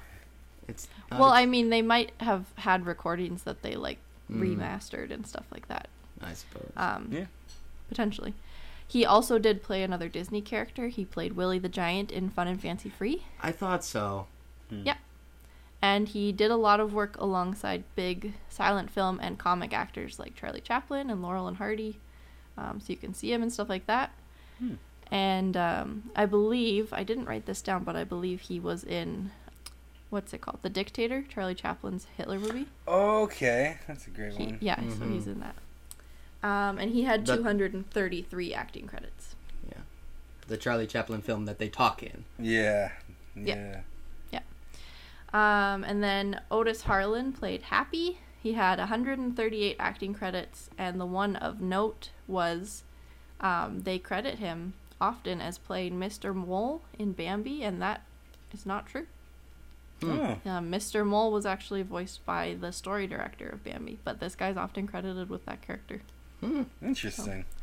I mean, they might have had recordings that they, like, remastered and stuff like that. I suppose. Yeah. Potentially. He also did play another Disney character. He played Willie the Giant in Fun and Fancy Free. I thought so. Hmm. Yeah. And he did a lot of work alongside big silent film and comic actors like Charlie Chaplin and Laurel and Hardy. So you can see him and stuff like that. Hmm. And I believe, I didn't write this down, but I believe he was in what's it called? The Dictator, Charlie Chaplin's Hitler movie. Okay, that's a great one. Yeah, mm-hmm. So he's in that. And he had 233 acting credits. Yeah. The Charlie Chaplin film that they talk in. Yeah. Yeah. Yeah. And then Otis Harlan played Happy. He had 138 acting credits, and the one of note was they credit him often as playing Mr. Mole in Bambi, and that is not true. Oh. Mr. Mole was actually voiced by the story director of Bambi, but this guy's often credited with that character. Interesting. So,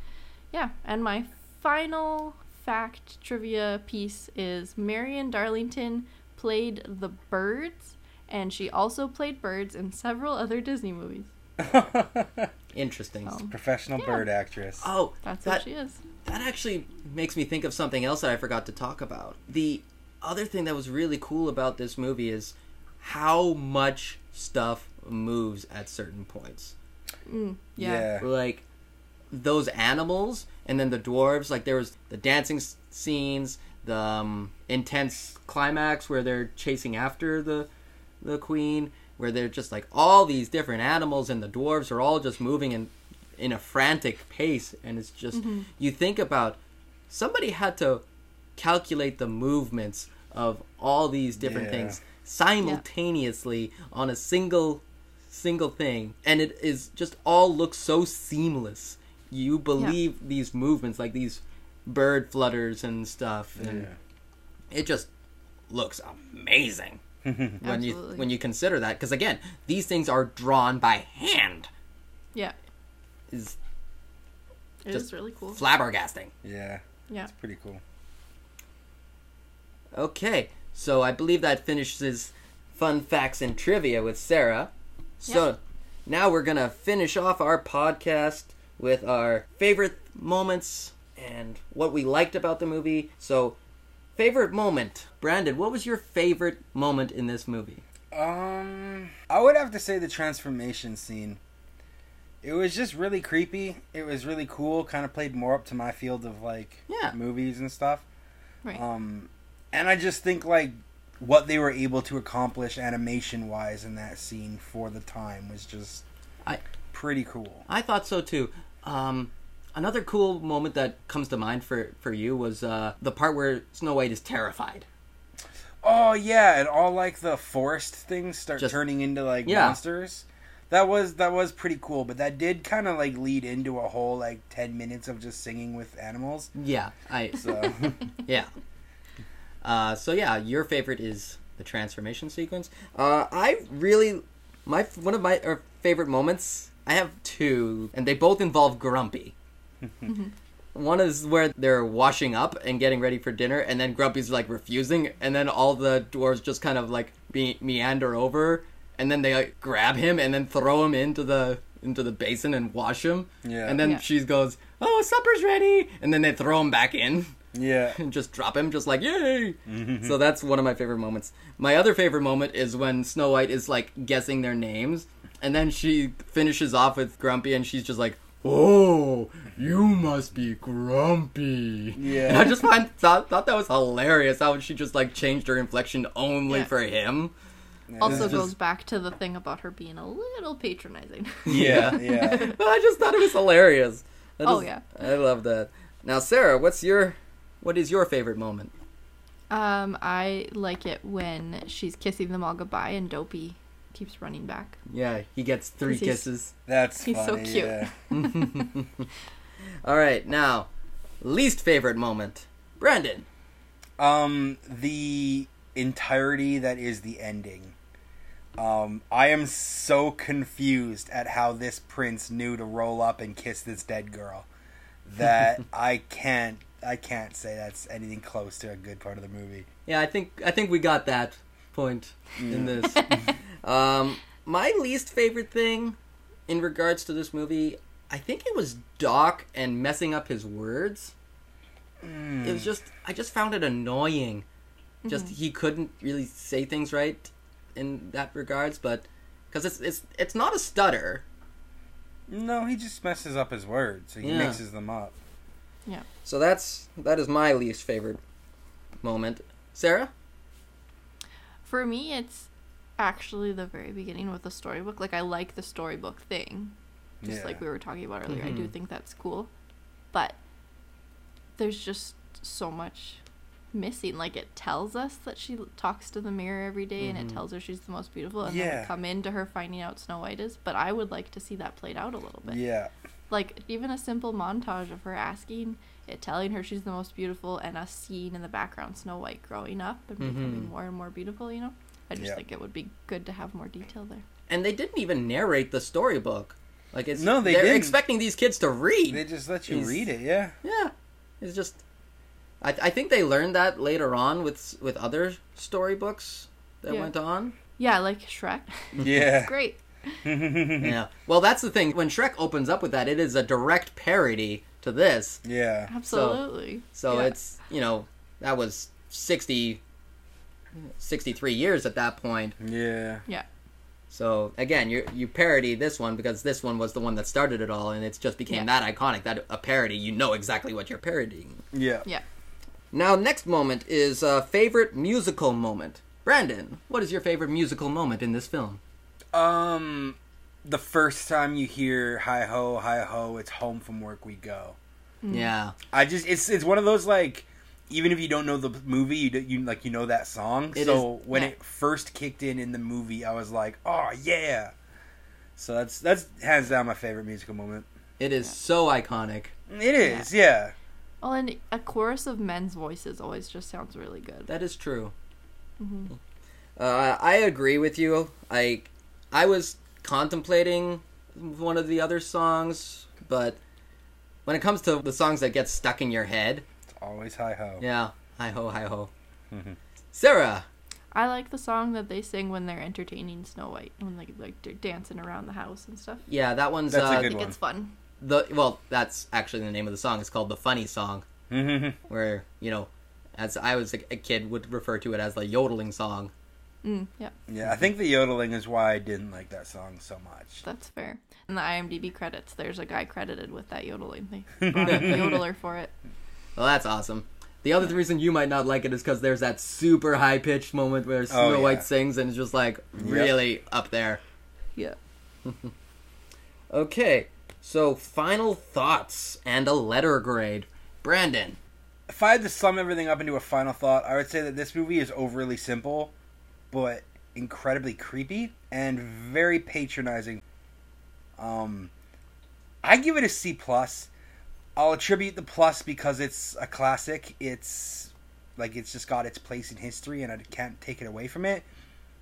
yeah, and my final fact trivia piece is Marion Darlington played the birds, and she also played birds in several other Disney movies. Interesting. So, professional bird actress. Oh, that's what she is. That actually makes me think of something else that I forgot to talk about. The other thing that was really cool about this movie is how much stuff moves at certain points. Yeah. Like, those animals, and then the dwarves, like, there was the dancing scenes, the intense climax where they're chasing after the queen, where they're just, like, all these different animals, and the dwarves are all just moving in a frantic pace, and it's just, you think about, somebody had to calculate the movements of all these different things simultaneously on a single thing, and it is just all looks so seamless. You believe these movements, like these bird flutters and stuff, and it just looks amazing when you consider that, because again, these things are drawn by hand. It is really cool. Flabbergasting. It's pretty cool. Okay, so I believe that finishes Fun Facts and Trivia with Sarah. So now we're going to finish off our podcast with our favorite moments and what we liked about the movie. So, favorite moment. Brandon, what was your favorite moment in this movie? I would have to say the transformation scene. It was just really creepy. It was really cool. Kind of played more up to my field of, like, movies and stuff. Right. And I just think, like, what they were able to accomplish animation-wise in that scene for the time was just pretty cool. I thought so, too. Another cool moment that comes to mind for you was the part where Snow White is terrified. Oh, yeah, and all, like, the forest things start turning into, like, monsters. That was pretty cool, but that did kind of, like, lead into a whole, like, 10 minutes of just singing with animals. Yeah. Yeah. Your favorite is the transformation sequence. One of my favorite moments, I have two, and they both involve Grumpy. One is where they're washing up and getting ready for dinner, and then Grumpy's, like, refusing, and then all the dwarves just kind of, like, meander over, and then they, like, grab him and then throw him into the basin and wash him. Yeah. And then she goes, "Oh, supper's ready!" And then they throw him back in. Yeah. And just drop him, just like, yay! Mm-hmm. So that's one of my favorite moments. My other favorite moment is when Snow White is, like, guessing their names, and then she finishes off with Grumpy, and she's just like, "Oh, you must be Grumpy." Yeah. And I just thought that was hilarious, how she just, like, changed her inflection only for him. Yeah. Also goes back to the thing about her being a little patronizing. Yeah. But I just thought it was hilarious. I love that. Now, Sarah, what is your favorite moment? I like it when she's kissing them all goodbye and Dopey keeps running back. Yeah, he gets 3 kisses. He's funny, so cute. Yeah. All right, now, least favorite moment. Brandon. The entirety that is the ending. I am so confused at how this prince knew to roll up and kiss this dead girl that I can't say that's anything close to a good part of the movie. Yeah, I think we got that point in this. My least favorite thing in regards to this movie, I think it was Doc and messing up his words. It was just, I just found it annoying. Just he couldn't really say things right in that regards, but because it's not a stutter. No, he just messes up his words. He mixes them up. Yeah. So that is my least favorite moment. Sarah? For me, it's actually the very beginning with the storybook. Like, I like the storybook thing, just like we were talking about earlier. I do think that's cool, but there's just so much missing. Like, it tells us that she talks to the mirror every day, and it tells her she's the most beautiful, and then we come into her finding out Snow White is, but I would like to see that played out a little bit. Like, even a simple montage of her asking, it telling her she's the most beautiful, and us seeing in the background Snow White growing up and becoming more and more beautiful, you know? I just think it would be good to have more detail there. And they didn't even narrate the storybook. Like, it's no, they didn't. Expecting these kids to read. They just let you read it, yeah. It's just, I think they learned that later on with other storybooks that went on. Yeah, like Shrek. It's great. Well, that's the thing. When Shrek opens up with that, it is a direct parody to this. Absolutely. So it's, you know, that was 63 years at that point. So again, you parody this one because this one was the one that started it all, and it just became that iconic that a parody, you know exactly what you're parodying. Now, next moment is favorite musical moment. Brandon, what is your favorite musical moment in this film? The first time you hear "Hi-ho, hi-ho, it's home from work we go." I just it's one of those, like, even if you don't know the movie, you know that song. When it first kicked in the movie, I was like, oh yeah. So that's hands down my favorite musical moment. It is so iconic. It is, yeah. Well, and a chorus of men's voices always just sounds really good. That is true. Mm-hmm. I agree with you. I was contemplating one of the other songs, but when it comes to the songs that get stuck in your head, always "Hi-Ho." Yeah, "Hi-Ho, hi-ho." Mm-hmm. Sarah? I like the song that they sing when they're entertaining Snow White, when they're dancing around the house and stuff. Yeah, that one's... That's a good one. It's fun. That's actually the name of the song. It's called The Funny Song, where, you know, as I was a kid, would refer to it as the yodeling song. Yeah, I think the yodeling is why I didn't like that song so much. That's fair. In the IMDb credits, there's a guy credited with that yodeling thing. They brought up the yodeler for it. Well, that's awesome. The other reason you might not like it is because there's that super high-pitched moment where Snow White sings and is just, like, really up there. Yeah. Okay, so final thoughts and a letter grade. Brandon? If I had to sum everything up into a final thought, I would say that this movie is overly simple, but incredibly creepy and very patronizing. I give it a C+. I'll attribute the plus because it's a classic. It's just got its place in history, and I can't take it away from it.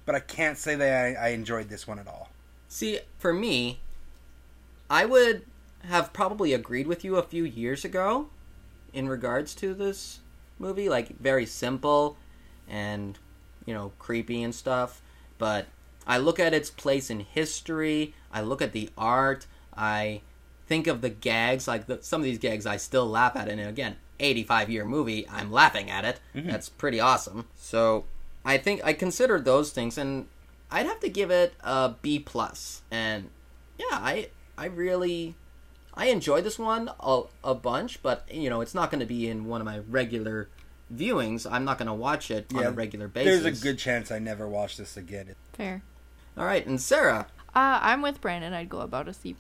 But I can't say that I enjoyed this one at all. See, for me, I would have probably agreed with you a few years ago in regards to this movie. Like, very simple and, you know, creepy and stuff. But I look at its place in history. I look at the art. I think of the gags, like some of these gags I still laugh at, and again, 85-year movie, I'm laughing at it. Mm-hmm. That's pretty awesome. So I think I considered those things, and I'd have to give it a B+. And yeah, I really enjoy this one a bunch, but you know, it's not going to be in one of my regular viewings. I'm not going to watch it on a regular basis. There's a good chance I never watch this again. Fair. All right, and Sarah? I'm with Brandon. I'd go about a C+,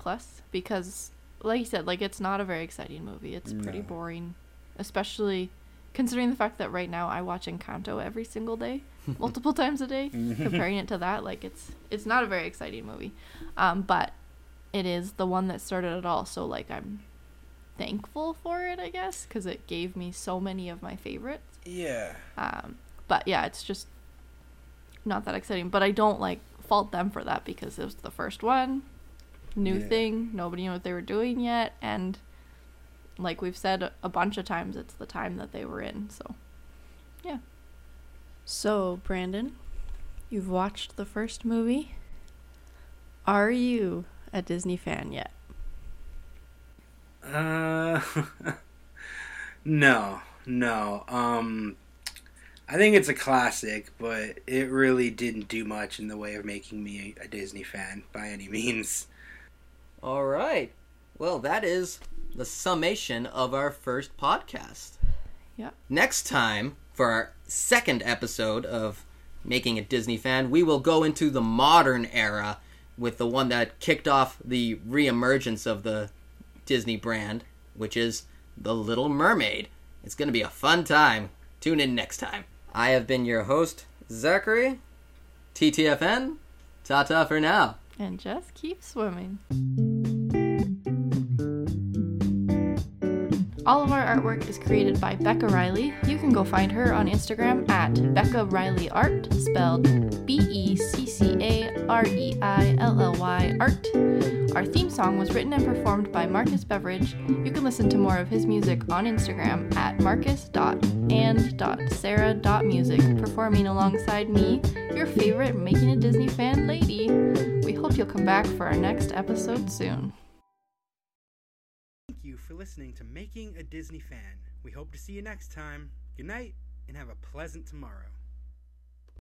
because... like you said, like, it's not a very exciting movie. It's pretty boring, especially considering the fact that right now I watch Encanto every single day, multiple times a day. Comparing it to that, like, it's not a very exciting movie, but it is the one that started it all. So, like, I'm thankful for it, I guess, because it gave me so many of my favorites. Yeah. But yeah, it's just not that exciting. But I don't fault them for that, because it was the first one. New thing, nobody knew what they were doing yet, and like we've said a bunch of times, it's the time that they were in, so yeah. So, Brandon, you've watched the first movie. Are you a Disney fan yet? No. I think it's a classic, but it really didn't do much in the way of making me a Disney fan by any means. All right. Well, that is the summation of our first podcast. Yeah. Next time, for our second episode of making a Disney fan. We will go into the modern era with the one that kicked off the reemergence of the Disney brand, which is The Little Mermaid. It's going to be a fun time. Tune in next time. I have been your host, Zachary. TTFN, ta-ta for now. And just keep swimming. All of our artwork is created by Becca Riley. You can go find her on Instagram at Becca Riley Art, spelled BECCA REILLY Art. Our theme song was written and performed by Marcus Beveridge. You can listen to more of his music on Instagram at marcus.and.sarah.music, performing alongside me, your favorite Making a Disney Fan lady. We hope you'll come back for our next episode soon. For listening to Making a Disney Fan. We hope to see you next time. Good night and have a pleasant tomorrow.